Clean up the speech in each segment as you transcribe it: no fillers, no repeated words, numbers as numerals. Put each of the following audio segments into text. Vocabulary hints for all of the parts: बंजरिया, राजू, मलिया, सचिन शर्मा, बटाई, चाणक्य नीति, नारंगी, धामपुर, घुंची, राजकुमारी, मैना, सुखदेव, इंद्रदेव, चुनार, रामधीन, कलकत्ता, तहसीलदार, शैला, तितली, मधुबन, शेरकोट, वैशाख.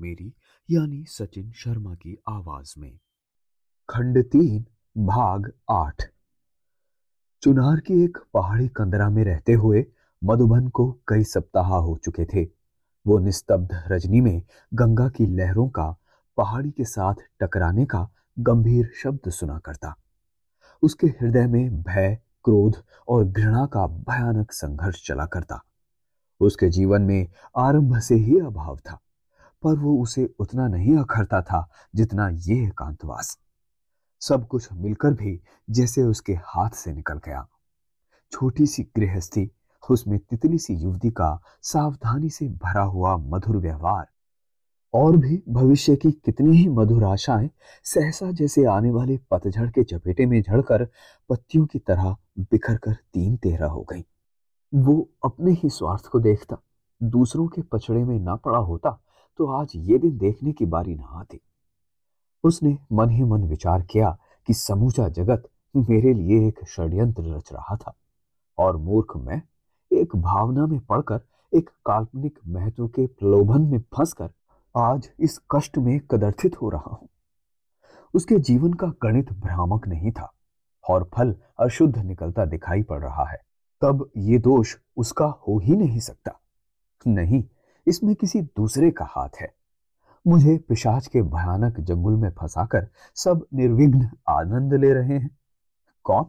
मेरी यानी सचिन शर्मा की आवाज में। खंड 3 भाग 8। चुनार की एक पहाड़ी कंदरा में रहते हुए मधुबन को कई सप्ताह हो चुके थे। वो निस्तब्ध रजनी में गंगा की लहरों का पहाड़ी के साथ टकराने का गंभीर शब्द सुना करता। उसके हृदय में भय, क्रोध और घृणा का भयानक संघर्ष चला करता। उसके जीवन में आरंभ से ही अभाव था, पर वो उसे उतना नहीं अखरता था जितना ये एकांतवास। सब कुछ मिलकर भी जैसे उसके हाथ से निकल गया। छोटी सी गृहस्थी, उसमें तितली सी युवती का सावधानी से भरा हुआ मधुर व्यवहार और भी भविष्य की कितनी ही मधुर आशाएं सहसा जैसे आने वाले पतझड़ के चपेटे में झड़कर पत्तियों की तरह बिखर कर 3-13 हो गई। वो अपने ही स्वार्थ को देखता, दूसरों के पचड़े में ना पड़ा होता तो आज ये दिन देखने की बारी न आती। उसने मन ही मन विचार किया कि समूचा जगत मेरे लिए एक षड्यंत्र रच रहा था और मूर्ख मैं एक भावना में पड़कर, एक काल्पनिक महत्व के प्रलोभन में फंसकर आज इस कष्ट में कदर्थित हो रहा हूं। उसके जीवन का गणित भ्रामक नहीं था और फल अशुद्ध निकलता दिखाई पड़ रहा है, तब ये दोष उसका हो ही नहीं सकता। नहीं, इसमें किसी दूसरे का हाथ है। मुझे पिशाच के भयानक जंगल में फंसाकर सब निर्विघ्न आनंद ले रहे हैं। कौन?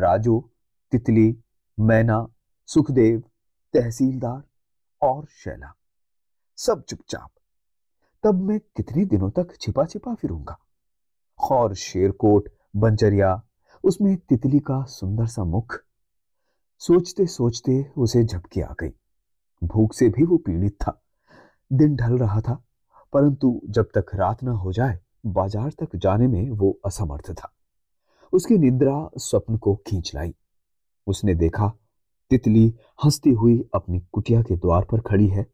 राजू, तितली, मैना, सुखदेव, तहसीलदार और शैला। सब चुपचाप। तब मैं कितने दिनों तक छिपा छिपा फिरूंगा? और शेरकोट, बंजरिया, उसमें तितली का सुंदर सा मुख। सोचते सोचते उसे झपकी आ गई। भूख से भी वो पीड़ित था। दिन ढल रहा था, परंतु जब तक रात ना हो जाए बाजार तक जाने में वो असमर्थ था। उसकी निद्रा स्वप्न को खींच लाई। उसने देखा तितली हंसती हुई अपनी कुटिया के द्वार पर खड़ी है।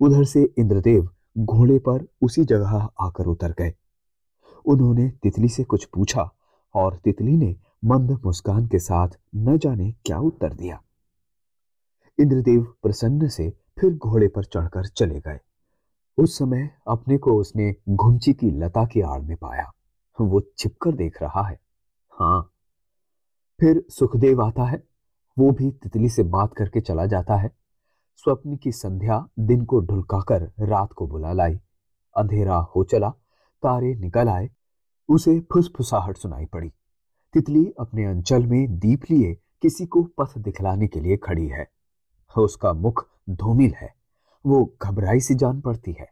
उधर से इंद्रदेव घोड़े पर उसी जगह आकर उतर गए। उन्होंने तितली से कुछ पूछा और तितली ने मंद मुस्कान के साथ न जाने क्या उत्तर दिया। इंद्रदेव प्रसन्न से फिर घोड़े पर चढ़कर चले गए। उस समय अपने को उसने घुंची की लता की आड़ में पाया। वो छिपकर देख रहा है। हाँ, फिर सुखदेव आता है। वो भी तितली से बात करके चला जाता है। स्वप्न की संध्या दिन को ढुलकाकर रात को बुला लाई। अंधेरा हो चला, तारे निकल आए। उसे फुसफुसाहट सुनाई पड़ी। तितली अपने अंचल में दीप लिए किसी को पथ दिखलाने के लिए खड़ी है। उसका मुख धूमिल है। वो घबराई सी जान पड़ती है।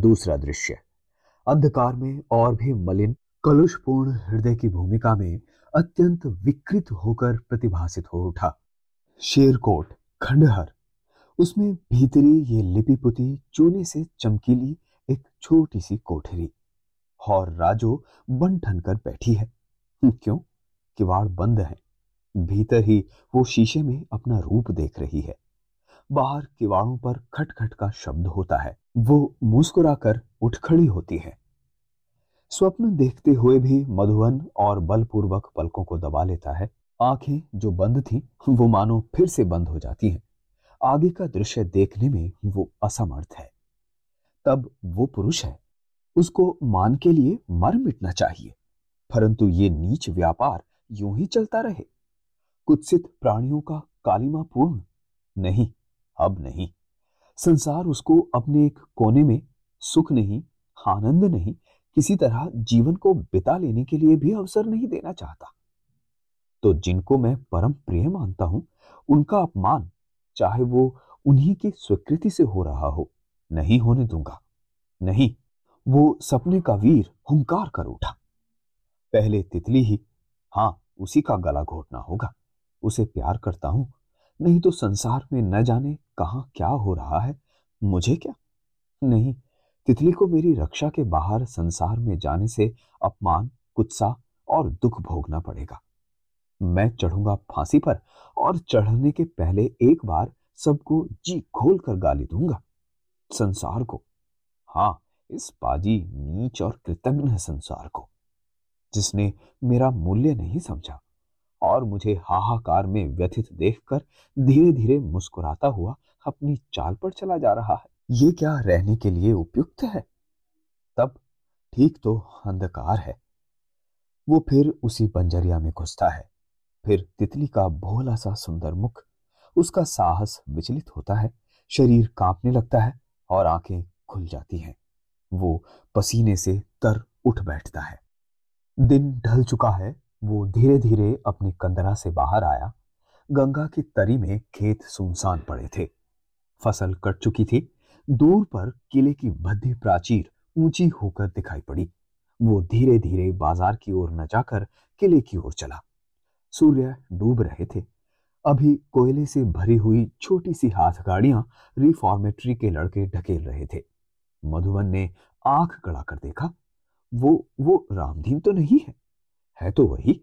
दूसरा दृश्य अंधकार में और भी मलिन, कलुषपूर्ण हृदय की भूमिका में अत्यंत विकृत होकर प्रतिभासित हो उठा। शेरकोट, खंडहर। उसमें भीतरी ये लिपिपुती चूने से चमकीली एक छोटी सी कोठरी और राजो बन ठन कर बैठी है। क्यों? किवाड़ बंद है। भीतर ही वो शीशे में अपना रूप देख रही है। बाहर किवाड़ों पर खटखट का शब्द होता है। वो मुस्कुराकर उठ खड़ी होती है। स्वप्न देखते हुए भी मधुबन और बलपूर्वक पलकों को दबा लेता है। आंखें जो बंद थीं वो मानो फिर से बंद हो जाती हैं। आगे का दृश्य देखने में वो असमर्थ है। तब वो पुरुष है, उसको मान के लिए मर मिटना चाहिए, परंतु ये नीच व्यापार यूं ही चलता रहे। कुत्सित प्राणियों का कालिमा पूर्ण नहीं, अब नहीं। संसार उसको अपने एक कोने में सुख नहीं, आनंद नहीं, किसी तरह जीवन को बिता लेने के लिए भी अवसर नहीं देना चाहता। तो जिनको मैं परम प्रिय मानता हूं, उनका अपमान, चाहे वो उन्हीं की स्वीकृति से हो रहा हो, नहीं होने दूंगा। नहीं, वो सपने का वीर हुंकार कर उठा। पहले तितली ही, हाँ, उसी का गला घोटना होगा। उसे प्यार करता हूं, नहीं तो संसार में न जाने कहां क्या हो रहा है, मुझे क्या। नहीं, तितली को मेरी रक्षा के बाहर संसार में जाने से अपमान, कुत्सा और दुख भोगना पड़ेगा। मैं चढ़ूंगा फांसी पर और चढ़ने के पहले एक बार सबको जी खोल कर गाली दूंगा, संसार को, हाँ इस पाजी नीच और कृतघ्न संसार को, जिसने मेरा मूल्य नहीं समझा और मुझे हाहाकार में व्यथित देखकर धीरे धीरे मुस्कुराता हुआ अपनी चाल पर चला जा रहा है। ये क्या रहने के लिए उपयुक्त है? तब ठीक तो अंधकार है। वो फिर उसी बंजरिया में घुसता है। फिर तितली का भोला सा सुंदर मुख, उसका साहस विचलित होता है, शरीर कांपने लगता है और आंखें खुल जाती हैं। वो पसीने से तर उठ बैठता है। दिन ढल चुका है। वो धीरे धीरे अपनी कंदरा से बाहर आया। गंगा की तरी में खेत सुनसान पड़े थे, फसल कट चुकी थी। दूर पर किले की भद्दी प्राचीर ऊंची होकर दिखाई पड़ी। वो धीरे धीरे बाजार की ओर न जाकर किले की ओर चला। सूर्य डूब रहे थे। अभी कोयले से भरी हुई छोटी सी हाथगाड़ियां रिफॉर्मेटरी के लड़के ढकेल रहे थे। मधुबन ने आंख गड़ा कर देखा, वो रामधीन तो नहीं है? है तो वही।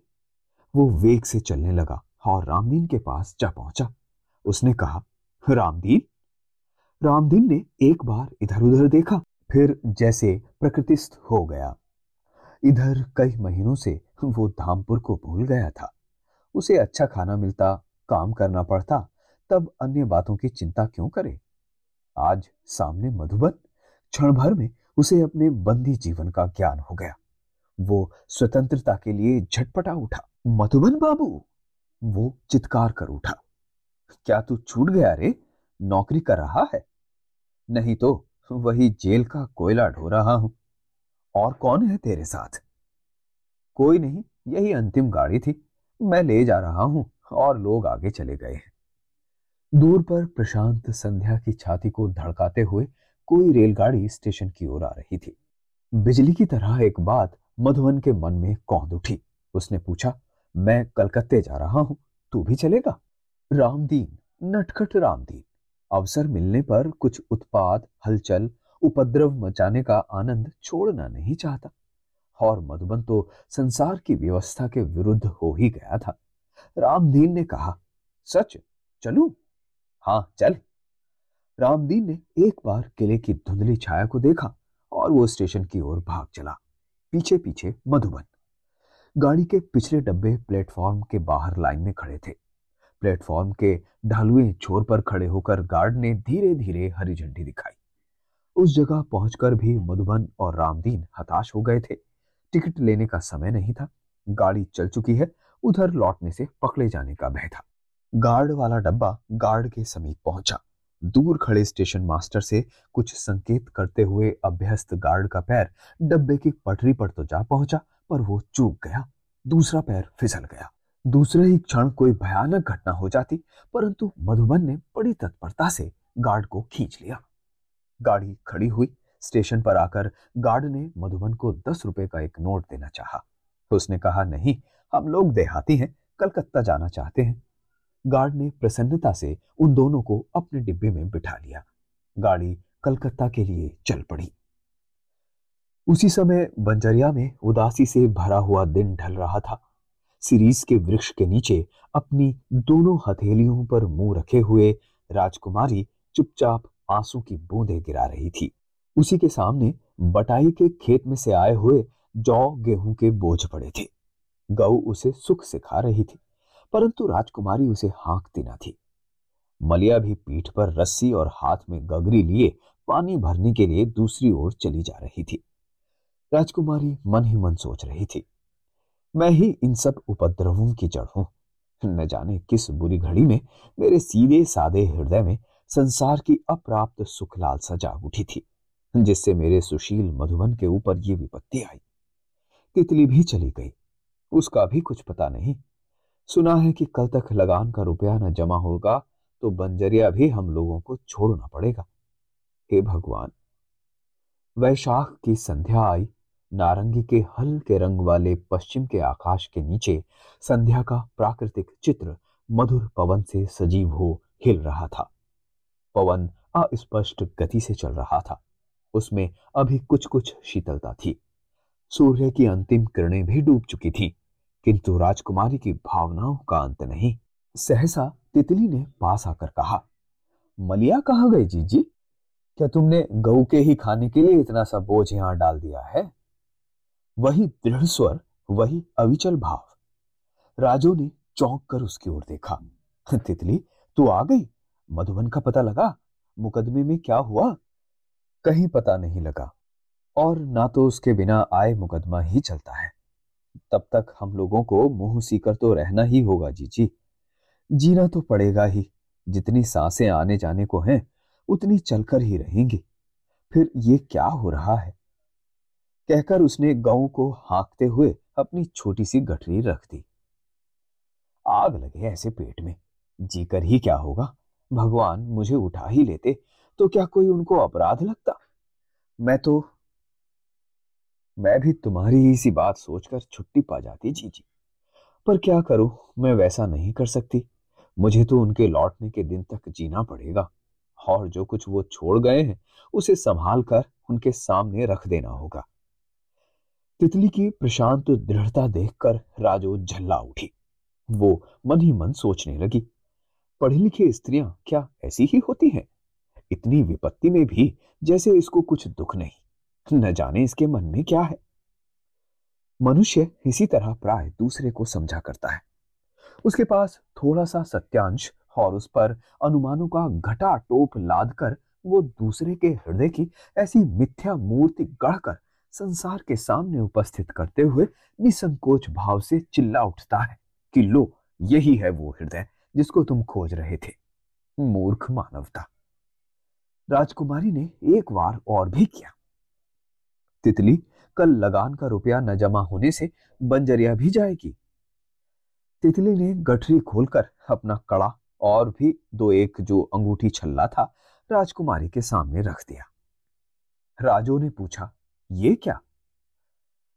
वो वेग से चलने लगा और रामधीन के पास जा पहुंचा। उसने कहा, रामधीन? रामधीन ने एक बार इधर उधर देखा, फिर जैसे प्रकृतिस्थ हो गया। इधर कई महीनों से वो धामपुर को भूल गया था। उसे अच्छा खाना मिलता, काम करना पड़ता, तब अन्य बातों की चिंता क्यों करे? आज सामने मधुबन, क्षण भर में उसे अपने बंदी जीवन का ज्ञान हो गया। वो स्वतंत्रता के लिए झटपटा उठा। मधुबन बाबू! वो चित्कार कर उठा, क्या तू छूट गया रे? नौकरी कर रहा है? नहीं तो वही जेल का कोयला ढो रहा हूं। और कौन है तेरे साथ? कोई नहीं, यही अंतिम गाड़ी थी, मैं ले जा रहा हूं और लोग आगे चले गए हैं। दूर पर प्रशांत संध्या की छाती को धड़काते हुए कोई रेलगाड़ी स्टेशन की ओर आ रही थी। बिजली की तरह एक बात मधुबन के मन में कौंध उठी। उसने पूछा, मैं कलकत्ते जा रहा हूं, तू भी चलेगा? रामदीन, नटखट रामदीन, अवसर मिलने पर कुछ उत्पाद, हलचल, उपद्रव मचाने का आनंद छोड़ना नहीं चाहता। और मधुबन तो संसार की व्यवस्था के विरुद्ध हो ही गया था। रामदीन ने कहा, सच चलूं? हाँ चल। रामदीन ने एक बार किले की धुंधली छाया को देखा और वो स्टेशन की ओर भाग चला, पीछे पीछे मधुबन। गाड़ी के पिछले डब्बे प्लेटफॉर्म के बाहर लाइन में खड़े थे। प्लेटफॉर्म के ढालुए छोर पर खड़े होकर गार्ड ने धीरे धीरे हरी झंडी दिखाई। उस जगह पहुंचकर भी मधुबन और रामदीन हताश हो गए थे। टिकट लेने का समय नहीं था, गाड़ी चल चुकी है, उधर लौटने से पकड़े जाने का भय था। गार्ड वाला डब्बा गार्ड के समीप पहुंचा। दूर खड़े स्टेशन मास्टर से कुछ संकेत करते हुए अभ्यस्त गार्ड का पैर डब्बे की पटरी पर तो जा पहुंचा, पर वो चूक गया, दूसरा पैर फिसल गया। दूसरे ही क्षण कोई भयानक घटना हो जाती, परंतु मधुबन ने बड़ी तत्परता से गार्ड को खींच लिया। गाड़ी खड़ी हुई। स्टेशन पर आकर गार्ड ने मधुबन को 10 रुपए का एक नोट देना चाहा। उसने कहा, नहीं, हम लोग देहाती हैं, कलकत्ता जाना चाहते हैं। गार्ड ने प्रसन्नता से उन दोनों को अपने डिब्बे में बिठा लिया। गाड़ी कलकत्ता के लिए चल पड़ी। उसी समय बंजरिया में उदासी से भरा हुआ दिन ढल रहा था। सीरीज के वृक्ष के नीचे अपनी दोनों हथेलियों पर मुंह रखे हुए राजकुमारी चुपचाप आंसू की बूंदें गिरा रही थी। उसी के सामने बटाई के खेत में से आए हुए जौ, गेहूं के बोझ पड़े थे। गऊ उसे सुख से खा रही थी, परंतु राजकुमारी उसे हाँकती न थी। मलिया भी पीठ पर रस्सी और हाथ में गगरी लिए पानी भरने के लिए दूसरी ओर चली जा रही थी। राजकुमारी मन ही मन सोच रही थी, मैं ही इन सब उपद्रवों की जड़ हूं। न जाने किस बुरी घड़ी में मेरे सीधे साधे हृदय में संसार की अप्राप्त सुख लालसा जाग उठी थी, जिससे मेरे सुशील मधुबन के ऊपर ये विपत्ति आई। तितली भी चली गई, उसका भी कुछ पता नहीं। सुना है कि कल तक लगान का रुपया न जमा होगा तो बंजरिया भी हम लोगों को छोड़ना पड़ेगा। हे भगवान! वैशाख की संध्या आई। नारंगी के हल्के रंग वाले पश्चिम के आकाश के नीचे संध्या का प्राकृतिक चित्र मधुर पवन से सजीव हो हिल रहा था। पवन अस्पष्ट गति से चल रहा था। उसमें अभी कुछ कुछ शीतलता थी। सूर्य की अंतिम किरणें भी डूब चुकी थी, किंतु राजकुमारी की भावनाओं का अंत नहीं। सहसा तितली ने पास आकर कहा, मलिया कहाँ गई जीजी? क्या तुमने गऊ के ही खाने के लिए इतना सा बोझ यहाँ डाल दिया है? वही दृढ़ स्वर, वही अविचल भाव। राजू ने चौंक कर उसकी ओर देखा। तितली, तू आ गई? मधुबन का पता लगा? मुकदमे में क्या हुआ? कहीं पता नहीं लगा, और ना तो उसके बिना आए मुकदमा ही चलता है। तब तक हम लोगों को मुंह सीकर तो रहना ही होगा जीजी। जीना तो पड़ेगा ही। जितनी सांसें आने जाने को हैं उतनी चलकर ही रहेंगी। फिर ये क्या हो रहा है? कहकर उसने गांव को हाँकते हुए अपनी छोटी सी गठरी रख दी। आग लगे ऐसे पेट में, जीकर ही क्या होगा? भगवान मुझे उठा ही लेते तो क्या कोई उनको अपराध लगता? मैं भी तुम्हारी इसी बात सोचकर छुट्टी पा जाती जीजी, पर क्या करूं, मैं वैसा नहीं कर सकती। मुझे तो उनके लौटने के दिन तक जीना पड़ेगा, और जो कुछ वो छोड़ गए हैं उसे संभाल कर उनके सामने रख देना होगा। तितली की प्रशांत दृढ़ता देखकर राजो झल्ला उठी। वो मन ही मन सोचने लगी, पढ़ी लिखी स्त्रियां क्या ऐसी ही होती हैं? इतनी विपत्ति में भी जैसे इसको कुछ दुख नहीं। न जाने इसके मन में क्या है। मनुष्य इसी तरह प्राय दूसरे को समझा करता है। उसके पास थोड़ा सा सत्यांश और उस पर अनुमानों का घटा टोप लाद कर वो दूसरे के हृदय की ऐसी मिथ्या मूर्ति गढ़कर संसार के सामने उपस्थित करते हुए निसंकोच भाव से चिल्ला उठता है कि लो, यही है वो हृदय जिसको तुम खोज रहे थे। मूर्ख मानवता। राजकुमारी ने एक बार और भी किया। तितली कल लगान का रुपया न जमा होने से बंजरिया भी जाएगी। तितली ने गठरी खोलकर अपना कड़ा और भी दो एक जो अंगूठी छल्ला था राजकुमारी के सामने रख दिया। राजो ने पूछा, ये क्या?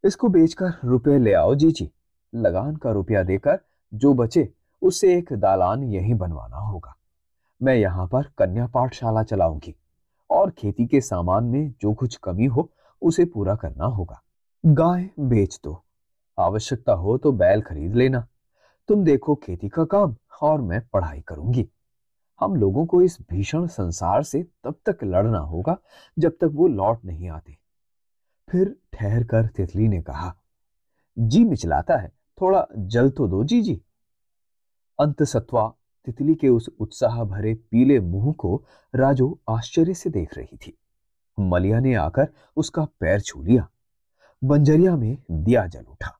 इसको बेचकर रुपये ले आओ जीजी। लगान का रुपया देकर जो बचे उससे एक दालान यहीं बनवाना होगा। मैं यहाँ पर कन्या पाठशाला चलाऊंगी, और खेती के सामान में जो कुछ कमी हो उसे पूरा करना होगा। गाय बेच दो, आवश्यकता हो तो बैल खरीद लेना। तुम देखो खेती का काम, और मैं पढ़ाई करूंगी। हम लोगों को इस भीषण संसार से तब तक लड़ना होगा जब तक वो लौट नहीं आते। फिर ठहर कर तितली ने कहा, जी मिचलाता है, थोड़ा जल तो दो जीजी। अंतसत्वा तितली के उस उत्साह भरे पीले मुंह को राजू आश्चर्य से देख रही थी। मलिया ने आकर उसका पैर छू लिया। बंजरिया में दिया जल उठा।